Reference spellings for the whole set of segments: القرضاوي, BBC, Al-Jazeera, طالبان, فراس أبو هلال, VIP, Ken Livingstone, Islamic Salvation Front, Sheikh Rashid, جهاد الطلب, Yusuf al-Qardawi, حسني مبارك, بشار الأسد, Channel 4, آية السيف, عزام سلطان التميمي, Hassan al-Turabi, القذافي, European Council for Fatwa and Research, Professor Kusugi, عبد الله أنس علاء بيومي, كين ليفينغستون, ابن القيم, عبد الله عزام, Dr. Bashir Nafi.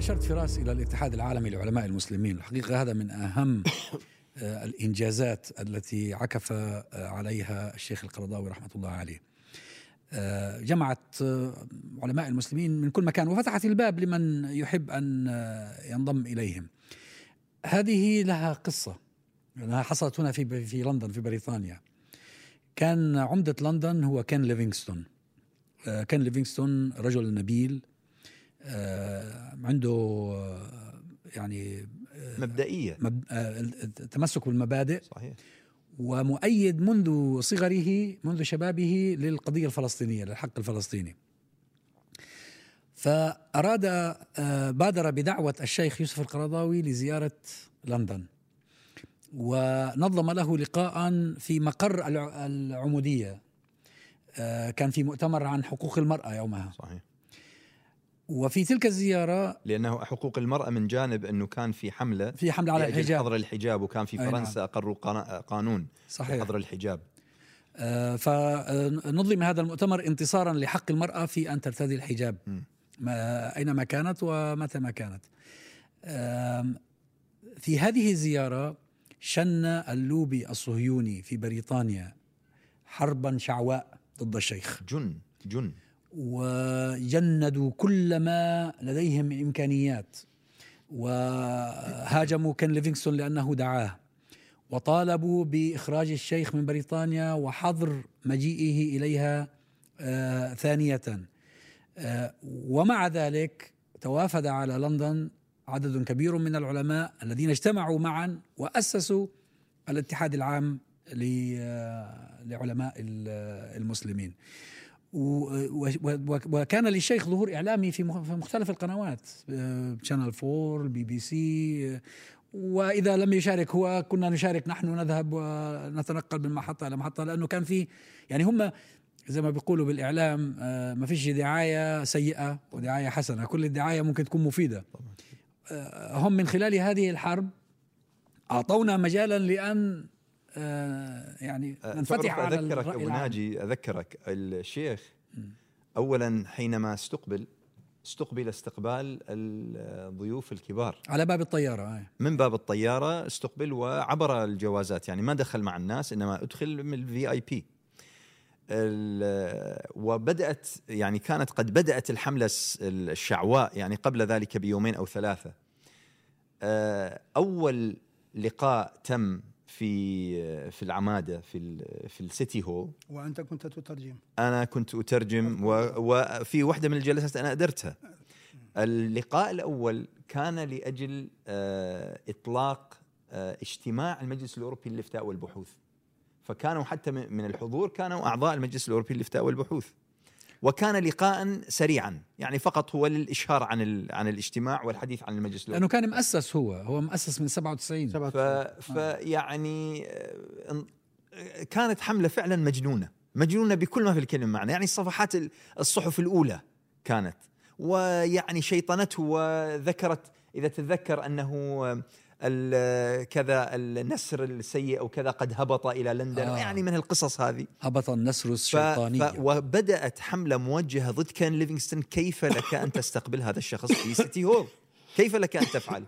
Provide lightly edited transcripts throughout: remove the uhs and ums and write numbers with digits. أشرت فراس إلى الاتحاد العالمي لعلماء المسلمين. الحقيقة هذا من أهم الإنجازات التي عكف عليها الشيخ القرضاوي رحمة الله عليه. جمعت علماء المسلمين من كل مكان وفتحت الباب لمن يحب أن ينضم إليهم. هذه لها قصة لأنها حصلت هنا في لندن في بريطانيا. كان عمدة لندن هو كين ليفينغستون. كين ليفينغستون رجل نبيل عنده يعني مبدئية التمسك بالمبادئ صحيح. ومؤيد منذ صغره منذ شبابه للقضية الفلسطينية للحق الفلسطيني. فأراد بادر بدعوة الشيخ يوسف القرضاوي لزيارة لندن ونظم له لقاء في مقر العمودية. كان في مؤتمر عن حقوق المرأة يومها صحيح. وفي تلك الزيارة لأنه حقوق المرأة من جانب أنه كان في حملة على الحجاب حظر الحجاب وكان في فرنسا أقروا قانون صحيح حظر الحجاب. فنظم هذا المؤتمر انتصارا لحق المرأة في أن ترتدي الحجاب أينما كانت ومتى ما كانت. في هذه الزيارة شن اللوبي الصهيوني في بريطانيا حربا شعواء ضد الشيخ جن وجندوا كل ما لديهم من إمكانيات وهاجموا كين ليفينغستون لأنه دعاه وطالبوا بإخراج الشيخ من بريطانيا وحظر مجيئه إليها ثانية. ومع ذلك توافد على لندن عدد كبير من العلماء الذين اجتمعوا معا وأسسوا الاتحاد العام لعلماء المسلمين. وكان للشيخ ظهور إعلامي في مختلف القنوات Channel 4 BBC. وإذا لم يشارك هو كنا نشارك نحن ونذهب ونتنقل من محطة إلى محطة لأنه كان فيه يعني هم زي ما بيقولوا بالإعلام ما فيش دعاية سيئة ودعاية حسنة، كل الدعاية ممكن تكون مفيدة. هم من خلال هذه الحرب أعطونا مجالا لأن يعني ننفتح على الرأي العام. أذكرك الشيخ أولا حينما استقبل استقبال الضيوف الكبار على باب الطيارة، من باب الطيارة استقبل وعبر الجوازات، يعني ما دخل مع الناس إنما أدخل من VIP. وبدأت يعني كانت قد بدأت الحملة الشعواء يعني قبل ذلك بيومين أو ثلاثة. أول لقاء تم في العمادة في السيتي هول، وأنت كنت تترجم. أنا كنت أترجم وفي واحدة من الجلسات أنا أدرتها. اللقاء الأول كان لأجل إطلاق اجتماع المجلس الأوروبي للإفتاء والبحوث، فكانوا حتى من الحضور كانوا أعضاء المجلس الأوروبي للإفتاء والبحوث، وكان لقاء سريعا يعني فقط هو للإشهار عن الاجتماع والحديث عن المجلس الأوروبي، لأنه كان مؤسس هو مؤسس من 97. فيعني كانت حملة فعلا مجنونة بكل ما في الكلمة معنى، يعني صفحات الصحف الأولى كانت، ويعني شيطنته وذكرت إذا تتذكر أنه كذا النسر السيء أو كذا قد هبط إلى لندن يعني من القصص هذه هبط النسر الشيطاني. وبدأت حملة موجهة ضد كين ليفينغستون، كيف لك أن تستقبل هذا الشخص في سيتي هول، كيف لك أن تفعل.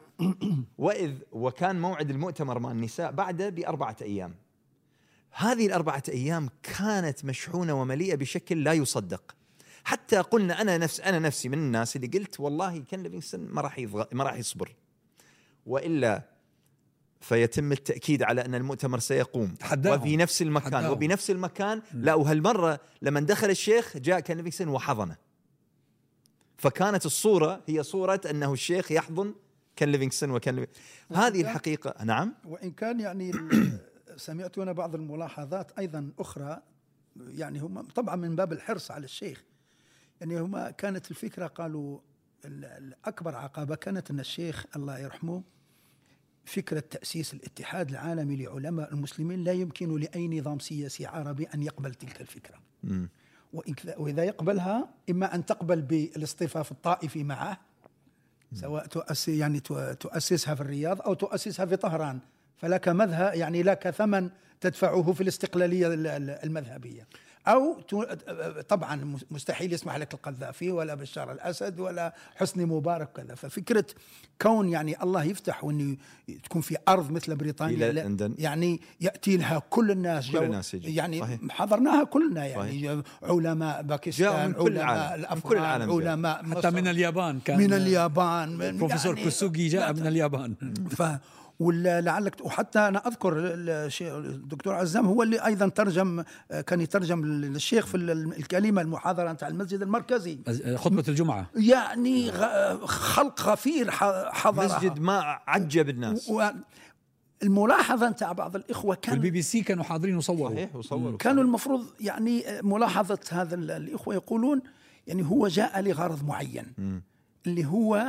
وكان موعد المؤتمر مع النساء بعده ب4 أيام. هذه ال4 أيام كانت مشحونة ومليئة بشكل لا يصدق، حتى قلنا أنا نفسي من الناس اللي قلت والله كين ليفينغستون ما راح يصبر وإلا فيتم التأكيد على أن المؤتمر سيقوم وفي نفس المكان وبنفس المكان. لا، وهالمرة لما دخل الشيخ جاء كين ليفينغستون وحضنه، فكانت الصورة هي صورة أنه الشيخ يحضن كين ليفينغستون هذه الحقيقة. نعم، وإن كان يعني سمعت هنا بعض الملاحظات أيضا أخرى، يعني هم طبعا من باب الحرص على الشيخ، يعني هم كانت الفكرة قالوا الأكبر عقبة كانت أن الشيخ الله يرحمه فكرة تأسيس الاتحاد العالمي لعلماء المسلمين لا يمكن لأي نظام سياسي عربي أن يقبل تلك الفكرة، وإذا يقبلها إما أن تقبل بالاصطفاف الطائفي معه، سواء تؤسسها في الرياض أو تؤسسها في طهران، فلك مذهب يعني لك ثمن تدفعه في الاستقلالية المذهبية، أو طبعا مستحيل يسمح لك القذافي ولا بشار الأسد ولا حسني مبارك كذا. ففكرة كون يعني الله يفتح وأنه تكون في أرض مثل بريطانيا يعني يأتي لها كل الناس, يعني صحيح. حضرناها كلنا يعني صحيح. علماء باكستان, علماء الأفغان, علماء حتى من اليابان, كان من اليابان بروفيسور كوسوغي جاء من اليابان ولعلك وحتى أنا أذكر الدكتور عزام هو اللي أيضا ترجم, كان يترجم للشيخ في الكلمة المحاضرة نتاع المسجد المركزي خطبة الجمعة, يعني خلق غفير حضرها مسجد ما عجب الناس. الملاحظة نتاع بعض الإخوة كان البي بي سي كانوا حاضرين وصوروا كانوا المفروض يعني ملاحظة هذا الإخوة يقولون يعني هو جاء لغرض معين اللي هو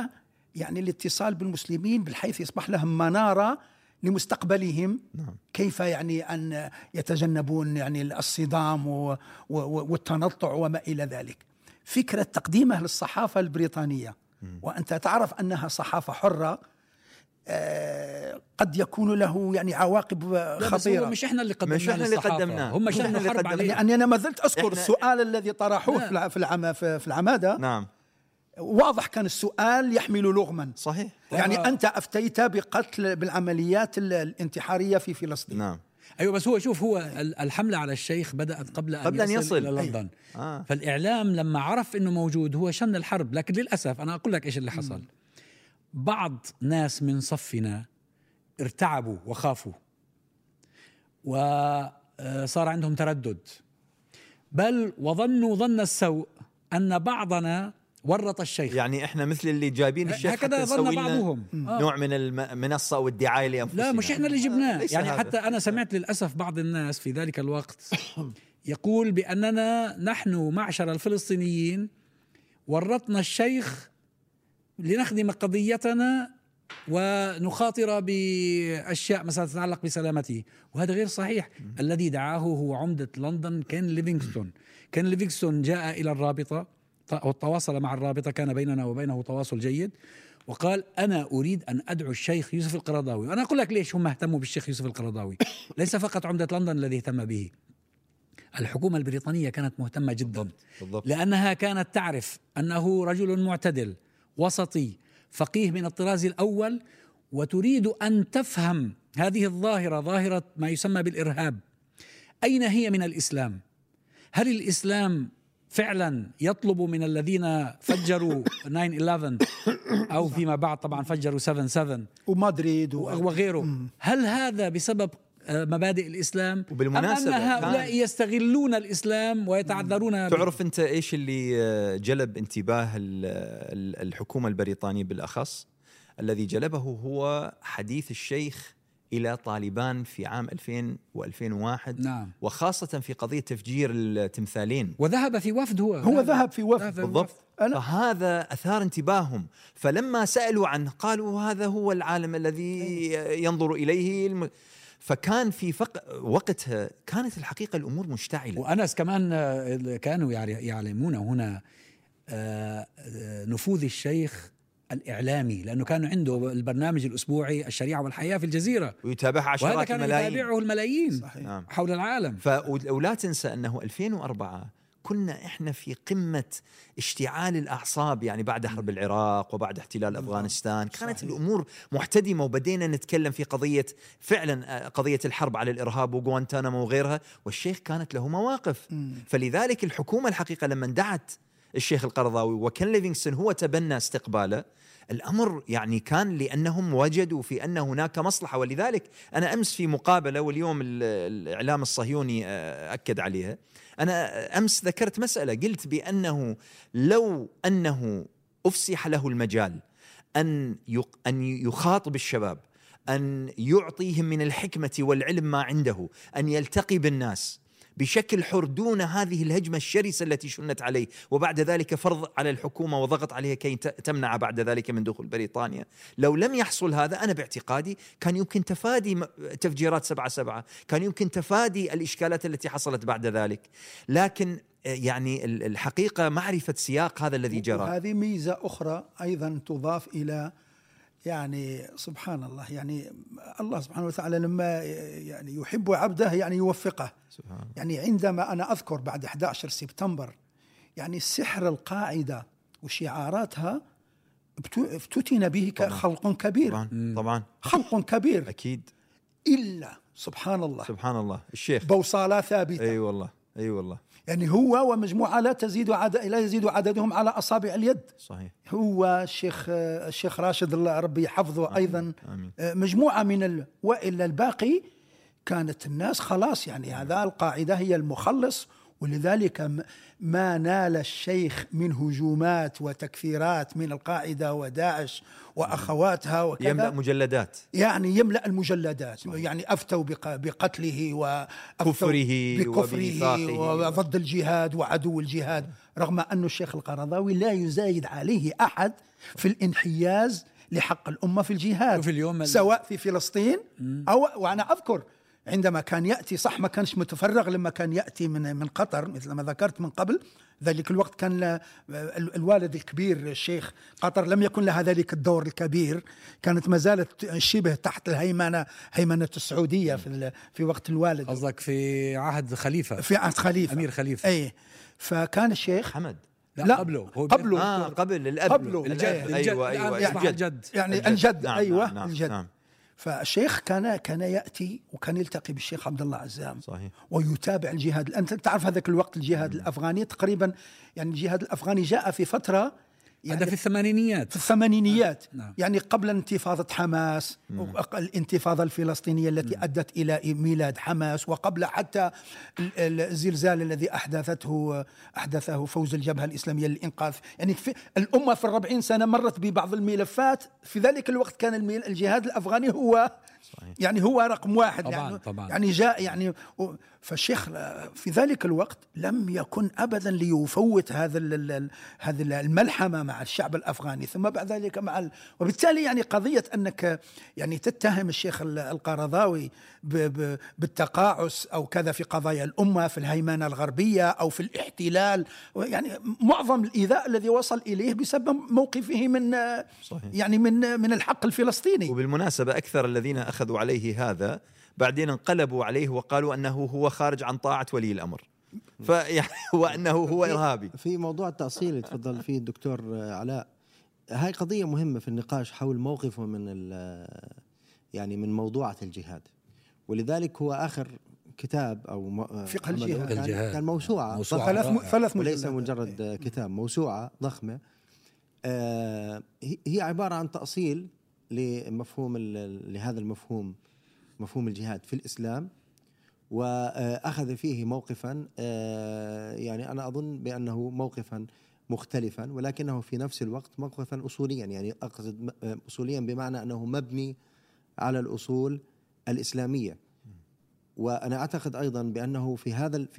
يعني الاتصال بالمسلمين بحيث يصبح لهم منارة لمستقبلهم. نعم. كيف يعني أن يتجنبون يعني الصدام والتنطع وما إلى ذلك. فكرة تقديمه للصحافة البريطانية وأنت تعرف أنها صحافة حرة قد يكون له يعني عواقب خطيرة. مش احنا اللي قدمناه, هم شنو اللي قدمناه. يعني أنا ما زلت أذكر السؤال الذي طرحوه في العمادة. نعم واضح كان السؤال يحمل لغما صحيح, يعني أنت أفتيت بقتل بالعمليات الانتحارية في فلسطين. نعم أيوة, بس هو شوف هو الحملة على الشيخ بدأت قبل أن يصل إلى لندن. أيوة. فالإعلام لما عرف أنه موجود هو شن الحرب, لكن للأسف أنا أقول لك إيش اللي حصل. بعض ناس من صفنا ارتعبوا وخافوا وصار عندهم تردد, بل وظنوا ظن السوء أن بعضنا ورط الشيخ, يعني احنا مثل اللي جايبين الشيخ هكذا ظن بعضهم نوع من المنصة والدعاية لأنفسنا. لا مش احنا اللي جبناه يعني هذا. حتى انا سمعت للأسف بعض الناس في ذلك الوقت يقول بأننا نحن معشر الفلسطينيين ورطنا الشيخ لنخدم قضيتنا ونخاطر بأشياء مثلا تتعلق بسلامته, وهذا غير صحيح. الذي دعاه هو عمدة لندن كين ليفينغستون. كين ليفينغستون جاء إلى الرابطة وتواصل مع الرابطة, كان بيننا وبينه تواصل جيد, وقال أنا أريد أن أدعو الشيخ يوسف القرضاوي. وأنا أقول لك ليش هم اهتموا بالشيخ يوسف القرضاوي. ليس فقط عمدة لندن الذي اهتم به, الحكومة البريطانية كانت مهتمة جدا. بالضبط. لأنها كانت تعرف أنه رجل معتدل وسطي فقيه من الطراز الأول, وتريد أن تفهم هذه الظاهرة, ظاهرة ما يسمى بالإرهاب, أين هي من الإسلام. هل الإسلام فعلا يطلب من الذين فجروا 9/11 أو فيما بعد طبعا فجروا 7/7 ومدريد وغيره, هل هذا بسبب مبادئ الإسلام أم أن هؤلاء يستغلون الإسلام ويتعذرون؟ تعرف أنت إيش اللي جلب انتباه الحكومة البريطانية بالأخص؟ الذي جلبه هو حديث الشيخ إلى طالبان في عام 2000 و2001. نعم. وخاصة في قضية تفجير التمثالين, وذهب في وفد هو ذهب في وفد. بالضبط. فهذا أثار انتباههم, فلما سألوا عنه قالوا هذا هو العالم الذي ينظر إليه فكان في وقتها كانت الحقيقة الأمور مشتعلة. وأناس كمان كانوا يعلمون هنا نفوذ الشيخ الإعلامي, لأنه كان عنده البرنامج الأسبوعي الشريعة والحياة في الجزيرة, ويتابعه عشرات الملايين, وهذا كان يتابعه الملايين حول العالم. ولا تنسى أنه 2004 كنا إحنا في قمة اشتعال الأعصاب, يعني بعد حرب العراق وبعد احتلال أفغانستان كانت الأمور محتدمة, وبدينا نتكلم في قضية فعلا قضية الحرب على الإرهاب وغوانتانامو وغيرها, والشيخ كانت له مواقف. فلذلك الحكومة الحقيقة لما دعت الشيخ القرضاوي وكين ليفينغستون هو تبنى استقباله الأمر, يعني كان لأنهم وجدوا في أن هناك مصلحة. ولذلك أنا أمس في مقابلة, واليوم الإعلام الصهيوني أكد عليها, أنا أمس ذكرت مسألة قلت بأنه لو أنه أفسح له المجال أن يخاطب الشباب, أن يعطيهم من الحكمة والعلم ما عنده, أن يلتقي بالناس بشكل حر دون هذه الهجمة الشرسة التي شنت عليه, وبعد ذلك فرض على الحكومة وضغط عليها كي تمنع بعد ذلك من دخول بريطانيا. لو لم يحصل هذا أنا باعتقادي كان يمكن تفادي تفجيرات 7/7, كان يمكن تفادي الإشكالات التي حصلت بعد ذلك. لكن يعني الحقيقة معرفة سياق هذا الذي جرى, هذه ميزة أخرى أيضا تضاف إلى يعني سبحان الله، يعني الله سبحانه وتعالى لما يعني يحب عبده يعني يوفقه. يعني عندما أنا أذكر بعد 11 سبتمبر يعني سحر القاعدة وشعاراتها افتتن به كخلق كبير. طبعا خلق كبير أكيد، إلا سبحان الله سبحان الله الشيخ بوصالة ثابتة. أي والله أي والله، يعني هو ومجموعة لا يزيد عددهم على أصابع اليد. صحيح، هو الشيخ راشد الله ربي يحفظه أيضا آمين. مجموعة من وإلا الباقي كانت الناس خلاص يعني آمين. هذا القاعدة هي المخلص، ولذلك ما نال الشيخ من هجومات وتكفيرات من القاعدة وداعش وأخواتها وكذا، يملأ مجلدات، يعني يملأ المجلدات. يعني أفتوا بقتله وكفره وضد الجهاد وعدو الجهاد، رغم أن الشيخ القرضاوي لا يزايد عليه أحد في الانحياز لحق الأمة في الجهاد، سواء في فلسطين أو وأنا أذكر عندما كان يأتي صح ما كانش متفرغ، لما كان يأتي من قطر مثل ما ذكرت من قبل، ذلك الوقت كان الوالد الكبير الشيخ قطر لم يكن لها ذلك الدور الكبير، كانت ما زالت شبه تحت هيمنة السعودية في وقت الوالد. قصدك في عهد خليفة؟ في عهد خليفة أمير خليفة. أي فكان الشيخ حمد لا قبله، هو قبله قبل الأب الجد يعني الجد أيوة الجد. فالشيخ كان يأتي وكان يلتقي بالشيخ عبد الله عزام. صحيح. ويتابع الجهاد. أنت تعرف هذاك الوقت الجهاد الأفغاني تقريبا، يعني الجهاد الأفغاني جاء في فترة يعني هذا في الثمانينيات يعني قبل انتفاضة حماس الانتفاضة الفلسطينية التي أدت إلى ميلاد حماس، وقبل حتى الزلزال الذي أحدثه فوز الجبهة الإسلامية للإنقاذ. يعني الأمة في 40 سنة مرت ببعض الملفات، في ذلك الوقت كان الجهاد الأفغاني هو يعني هو رقم واحد طبعاً يعني طبعاً. يعني جاء يعني فالشيخ في ذلك الوقت لم يكن أبدا ليفوت هذا الملحمة مع الشعب الأفغاني، ثم بعد ذلك وبالتالي يعني قضية أنك يعني تتهم الشيخ القرضاوي بالتقاعس أو كذا في قضايا الأمة في الهيمنة الغربية أو في الاحتلال، يعني معظم الإيذاء الذي وصل إليه بسبب موقفه من صحيح. يعني من الحق الفلسطيني. وبالمناسبة أكثر الذين أخذوا عليه هذا بعدين انقلبوا عليه وقالوا أنه هو خارج عن طاعة ولي الأمر، فيعني وأنه هو إرهابي. في موضوع التأصيل اللي تفضل فيه الدكتور علاء، هاي قضية مهمة في النقاش حول موقفه من موضوعة الجهاد، ولذلك هو آخر كتاب أو فقه الجهاد كان موسوعة ثلاث وليس مجرد كتاب، موسوعة ضخمة هي عبارة عن تأصيل لهذا المفهوم، مفهوم الجهاد في الإسلام، وأخذ فيه موقفا يعني أنا أظن بأنه موقفا مختلفا، ولكنه في نفس الوقت موقفا أصوليا، يعني أقصد أصوليا بمعنى أنه مبني على الأصول الإسلامية. وأنا أعتقد أيضا بأنه في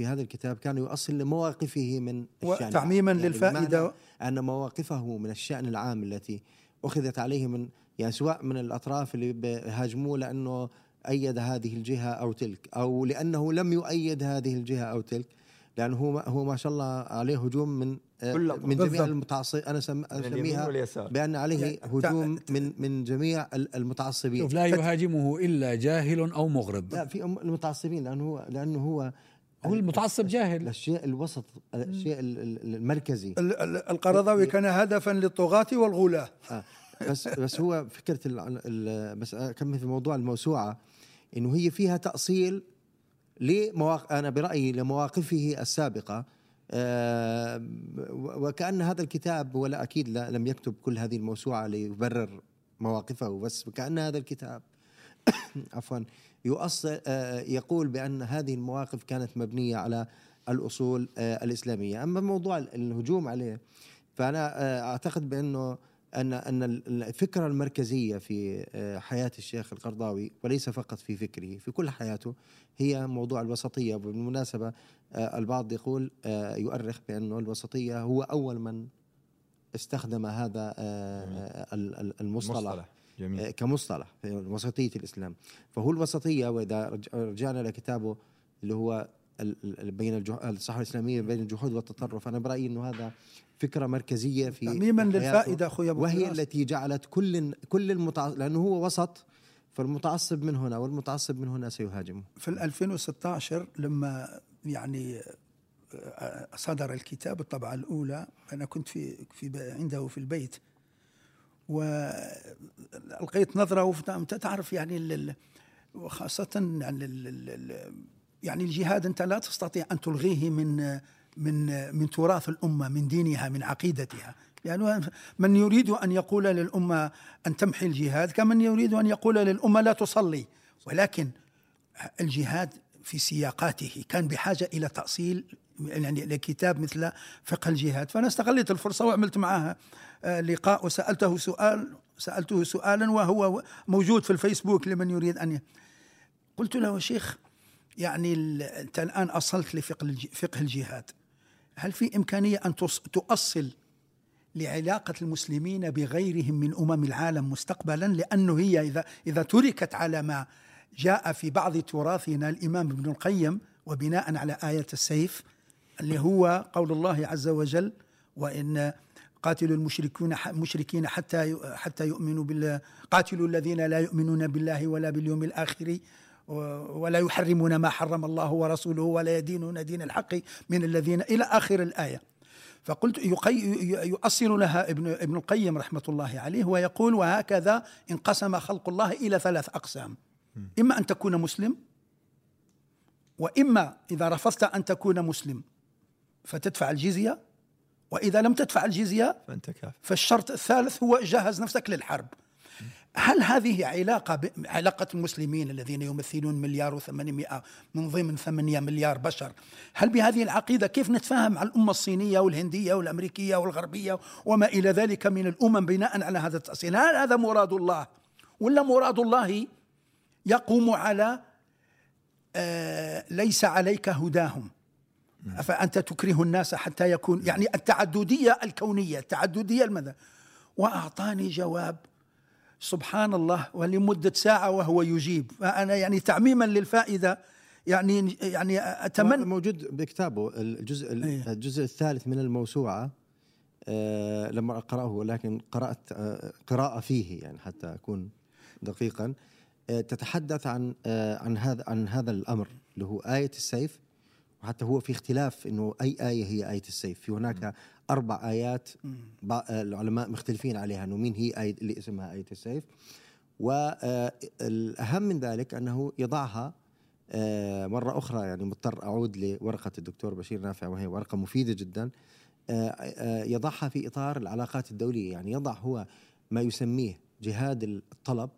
هذا الكتاب كان يؤصل لمواقفه من الشأن، تعميما يعني للفائدة أن مواقفه من الشأن العام التي أخذت عليه من يعني سواء من الأطراف اللي هاجموه لأنه أيد هذه الجهة أو تلك، أو لأنه لم يؤيد هذه الجهة أو تلك، لأنه هو ما شاء الله عليه هجوم من جميع المتعصب. أنا أسميها بأن عليه هجوم من جميع المتعصبين، لا يهاجمه إلا جاهل أو مغرب. لا في المتعصبين، لأنه هو المتعصب جاهل. الشيء الوسط، الشيء المركزي. القرضاوي كان هدفا للطغاة والغلاة. بس هو فكرة بس أكمل في موضوع الموسوعة، إنه هي فيها تأصيل أنا برأيي لمواقفه السابقة، وكأن هذا الكتاب ولا أكيد لم يكتب كل هذه الموسوعة ليبرر مواقفه، بس وكأن هذا الكتاب عفوا يقول بأن هذه المواقف كانت مبنية على الأصول الإسلامية. أما موضوع الهجوم عليه، فأنا أعتقد بأنه أن الفكرة المركزية في حياة الشيخ القرضاوي، وليس فقط في فكره، في كل حياته، هي موضوع الوسطية. وبالمناسبة البعض يقول يؤرخ بأنه الوسطية هو أول من استخدم هذا المصطلح كمصطلح في وسطية الإسلام. فهو الوسطية، وإذا رجعنا لكتابه اللي هو بين الصحوة الإسلامية بين الجحود والتطرف. أنا برأيي أنه هذا فكرة مركزية في تعميما للفائدة أخويا، وهي التي جعلت كل المتعصب، لأنه هو وسط، فالمتعصب من هنا والمتعصب من هنا سيهاجمه. في 2016 لما يعني صدر الكتاب الطبعة الأولى، أنا كنت عنده في البيت وألقيت نظرة، وأنت تعرف يعني وخاصة يعني الجهاد أنت لا تستطيع أن تلغيه من من من تراث الأمة، من دينها، من عقيدتها، لأنه يعني من يريد أن يقول للأمة أن تمحي الجهاد كمن يريد أن يقول للأمة لا تصلي. ولكن الجهاد في سياقاته كان بحاجة إلى تأصيل، يعني لكتاب مثل فقه الجهاد. فأنا استغلت الفرصة وعملت معها لقاء، وسألته سألته سؤالا وهو موجود في الفيسبوك لمن يريد أن قلت له: شيخ، يعني أنت الآن أصلت لفقه الجهاد، هل في إمكانية أن تؤصل لعلاقة المسلمين بغيرهم من أمم العالم مستقبلا؟ لأنه هي إذا تركت على ما جاء في بعض تراثنا الإمام ابن القيم، وبناء على آية السيف اللي هو قول الله عز وجل: وإن قاتلوا المشركين حتى يؤمنوا بالله، قاتلوا الذين لا يؤمنون بالله ولا باليوم الآخر ولا يحرمون ما حرم الله ورسوله ولا يدينون دين الحق من الذين إلى آخر الآية. فقلت يؤصل لها ابن القيم رحمة الله عليه ويقول: وهكذا انقسم خلق الله إلى 3 أقسام، إما أن تكون مسلم، وإما إذا رفضت أن تكون مسلم فتدفع الجزية، وإذا لم تدفع الجزية فأنت كافر. فالشرط الثالث هو جهز نفسك للحرب. هل هذه علاقة المسلمين الذين يمثلون 1,800,000 من ضمن 8 مليار بشر، هل بهذه العقيدة كيف نتفاهم مع الأمة الصينية والهندية والأمريكية والغربية وما إلى ذلك من الأمم بناء على هذا التأصيل؟ هل هذا مراد الله، ولا مراد الله يقوم على ليس عليك هداهم، أفأنت تكره الناس حتى يكون، يعني التعددية الكونية، التعددية المذهب. وأعطاني جواب سبحان الله، ولمدة ساعة وهو يجيب. فأنا يعني تعميما للفائدة يعني أتمنى موجود بكتابه الجزء الثالث من الموسوعة، لما أقرأه، ولكن قرأت قراءة فيه يعني حتى أكون دقيقا، تتحدث عن هذا الأمر اللي هو آية السيف. وحتى هو في اختلاف إنه أي آية هي آية السيف، في هناك 4 آيات العلماء مختلفين عليها إنه مين هي آية اللي اسمها آية السيف. والأهم من ذلك أنه يضعها مرة أخرى، يعني مضطر أعود لورقة الدكتور بشير نافع وهي ورقة مفيدة جدا، يضعها في إطار العلاقات الدولية، يعني يضع هو ما يسميه جهاد الطلب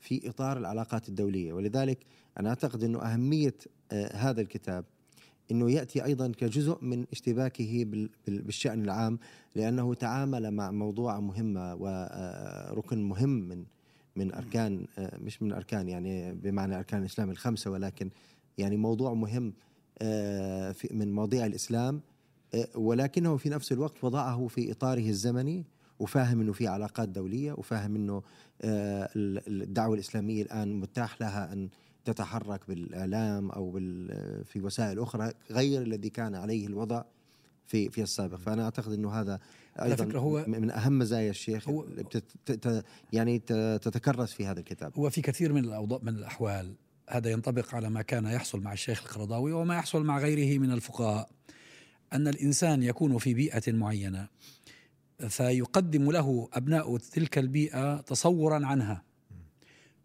في إطار العلاقات الدولية. ولذلك أنا أعتقد أنه أهمية هذا الكتاب أنه يأتي أيضا كجزء من اشتباكه بالشأن العام، لأنه تعامل مع موضوع مهمة وركن مهم من أركان، مش من أركان يعني بمعنى أركان الإسلام 5، ولكن يعني موضوع مهم من مواضيع الإسلام، ولكنه في نفس الوقت وضعه في إطاره الزمني، وفاهم أنه في علاقات دولية، وفاهم أنه الدعوة الإسلامية الآن متاح لها أن تتحرك بالإعلام أو في وسائل أخرى غير الذي كان عليه الوضع في السابق. فأنا أعتقد أنه هذا أيضا من أهم مزايا الشيخ يعني تتكرس في هذا الكتاب. هو في كثير من الأحوال هذا ينطبق على ما كان يحصل مع الشيخ القرضاوي وما يحصل مع غيره من الفقهاء، أن الإنسان يكون في بيئة معينة فيقدم له أبناء تلك البيئة تصورا عنها،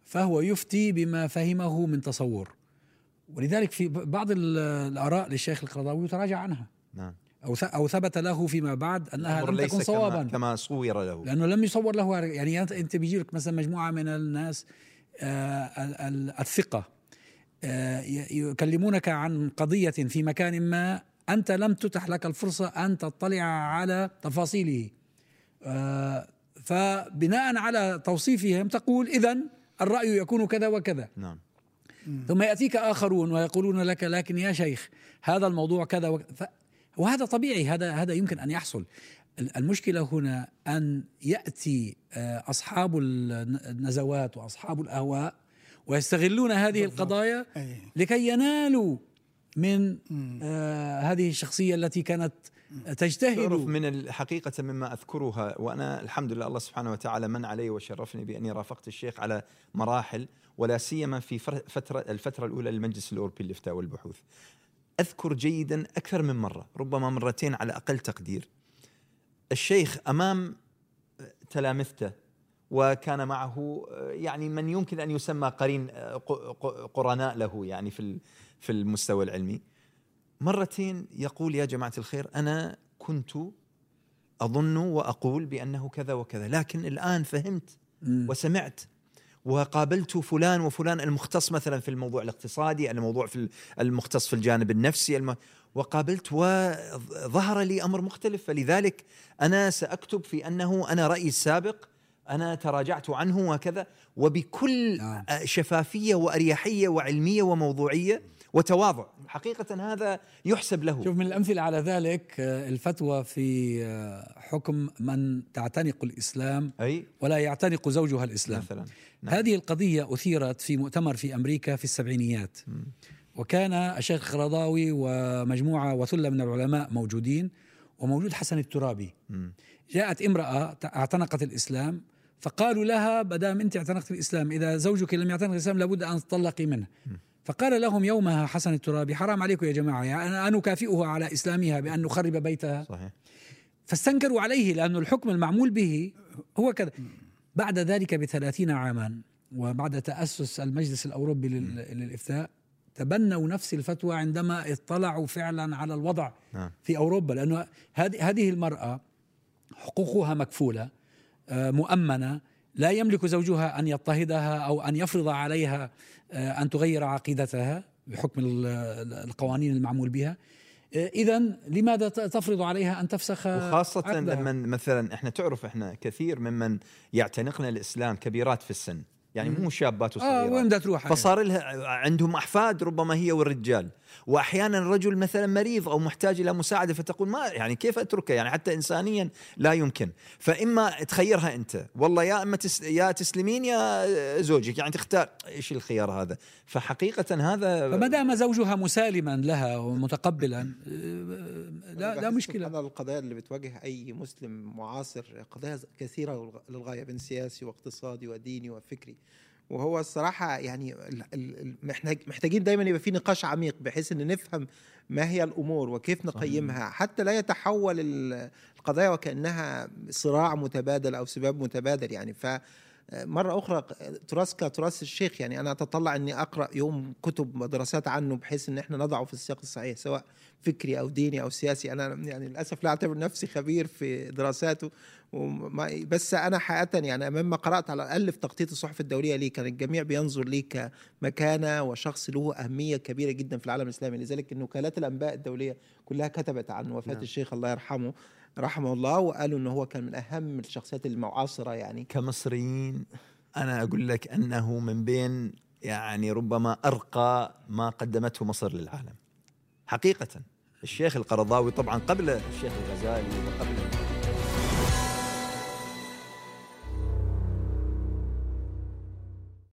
فهو يفتي بما فهمه من تصور. ولذلك في بعض الآراء للشيخ القرضاوي تراجع عنها، نعم، أو ثبت له فيما بعد أنها لم تكن صوابا كما صور له، لأنه لم يصور له. يعني أنت بيجي لك مثلا مجموعة من الناس الثقة يكلمونك عن قضية في مكان ما، أنت لم تتح لك الفرصة أن تطلع على تفاصيله، فبناء على توصيفهم تقول إذن الرأي يكون كذا وكذا، نعم. ثم يأتيك آخرون ويقولون لك: لكن يا شيخ هذا الموضوع كذا وكذا. وهذا طبيعي، هذا يمكن أن يحصل. المشكلة هنا أن يأتي أصحاب النزوات وأصحاب الأهواء ويستغلون هذه القضايا لكي ينالوا من هذه الشخصية التي كانت تجتهد. من حقيقة مما أذكرها، وأنا الحمد لله الله سبحانه وتعالى من علي وشرفني بأني رافقت الشيخ على مراحل، ولا سيما في الفترة الأولى للمجلس الأوروبي للفتاوى والبحوث. أذكر جيدا أكثر من مرة، ربما مرتين على أقل تقدير، الشيخ أمام تلامذته وكان معه يعني من يمكن أن يسمى قرين قرناء له يعني في المستوى العلمي، مرتين يقول يا جماعة الخير أنا كنت أظن وأقول بأنه كذا وكذا، لكن الآن فهمت وسمعت وقابلت فلان وفلان المختص مثلا في الموضوع الاقتصادي، الموضوع في المختص في الجانب النفسي، وقابلت وظهر لي أمر مختلف، فلذلك أنا سأكتب في أنه أنا رأيي السابق أنا تراجعت عنه وكذا، وبكل شفافية وأريحية وعلمية وموضوعية وتواضع. حقيقة هذا يحسب له. شوف من الأمثلة على ذلك الفتوى في حكم من تعتنق الإسلام ولا يعتنق زوجها الإسلام مثلا. نعم. هذه القضية أثيرت في مؤتمر في أمريكا في السبعينيات، وكان الشيخ القرضاوي ومجموعة وثلة من العلماء موجودين، وموجود حسن الترابي. جاءت امرأة اعتنقت الإسلام، فقالوا لها بدام أنت اعتنقت الإسلام إذا زوجك لم يعتنق الإسلام لابد أن تطلقي منه. فقال لهم يومها حسن الترابي حرام عليكم يا جماعة، يعني أنا أكافئها على إسلامها بأن نخرب بيتها. صحيح. فاستنكروا عليه لأن الحكم المعمول به هو كذا. بعد ذلك ب30 عاما وبعد تأسس المجلس الأوروبي للإفتاء تبنوا نفس الفتوى عندما اطلعوا فعلا على الوضع في أوروبا، لأنه هذه المرأة حقوقها مكفولة مؤمنة، لا يملك زوجها أن يضطهدها أو أن يفرض عليها أن تغير عقيدتها بحكم القوانين المعمول بها. إذن لماذا تفرض عليها أن تفسخ عقدها؟ وخاصة لمن مثلا إحنا كثير ممن يعتنقنا الإسلام كبيرات في السن، يعني مو شابات وصغيرات، وين بدها تروح؟ فصار لها عندهم أحفاد ربما هي والرجال، وأحيانا الرجل مثلا مريض أو محتاج إلى مساعدة، فتقول ما يعني كيف أتركه، يعني حتى إنسانيا لا يمكن. فإما تخيرها أنت والله، يا إما يا تسلمين يا زوجك، يعني تختار إيش الخيار هذا. فحقيقة هذا فما دام زوجها مسالما لها ومتقبلا لا مشكلة. هذا القضايا اللي بتواجه أي مسلم معاصر قضايا كثيرة للغاية، بين سياسي واقتصادي وديني وفكري، وهو الصراحة يعني محتاجين دايما يبقى في نقاش عميق بحيث أن نفهم ما هي الأمور وكيف نقيمها، حتى لا يتحول القضايا وكأنها صراع متبادل أو سباب متبادل. يعني فمرة أخرى تراث كتراث الشيخ، يعني أنا أتطلع أني أقرأ يوم كتب ودراسات عنه بحيث أن احنا نضعه في السياق الصحيح سواء فكري أو ديني أو سياسي. أنا يعني للأسف لا أعتبر نفسي خبير في دراساته، بس أنا حقيقة يعني مما قرأت على الأقل في تغطية الصحف الدولية ليه كان الجميع بينظر ليه كمكانة وشخص له أهمية كبيرة جدا في العالم الإسلامي، لذلك إن وكالات الأنباء الدولية كلها كتبت عن وفاة الشيخ الله يرحمه رحمه الله، وقالوا إنه هو كان من أهم الشخصيات المعاصرة. يعني كمصريين أنا أقول لك أنه من بين يعني ربما أرقى ما قدمته مصر للعالم حقيقة. الشيخ القرضاوي طبعا قبل الشيخ الغزالي وقبل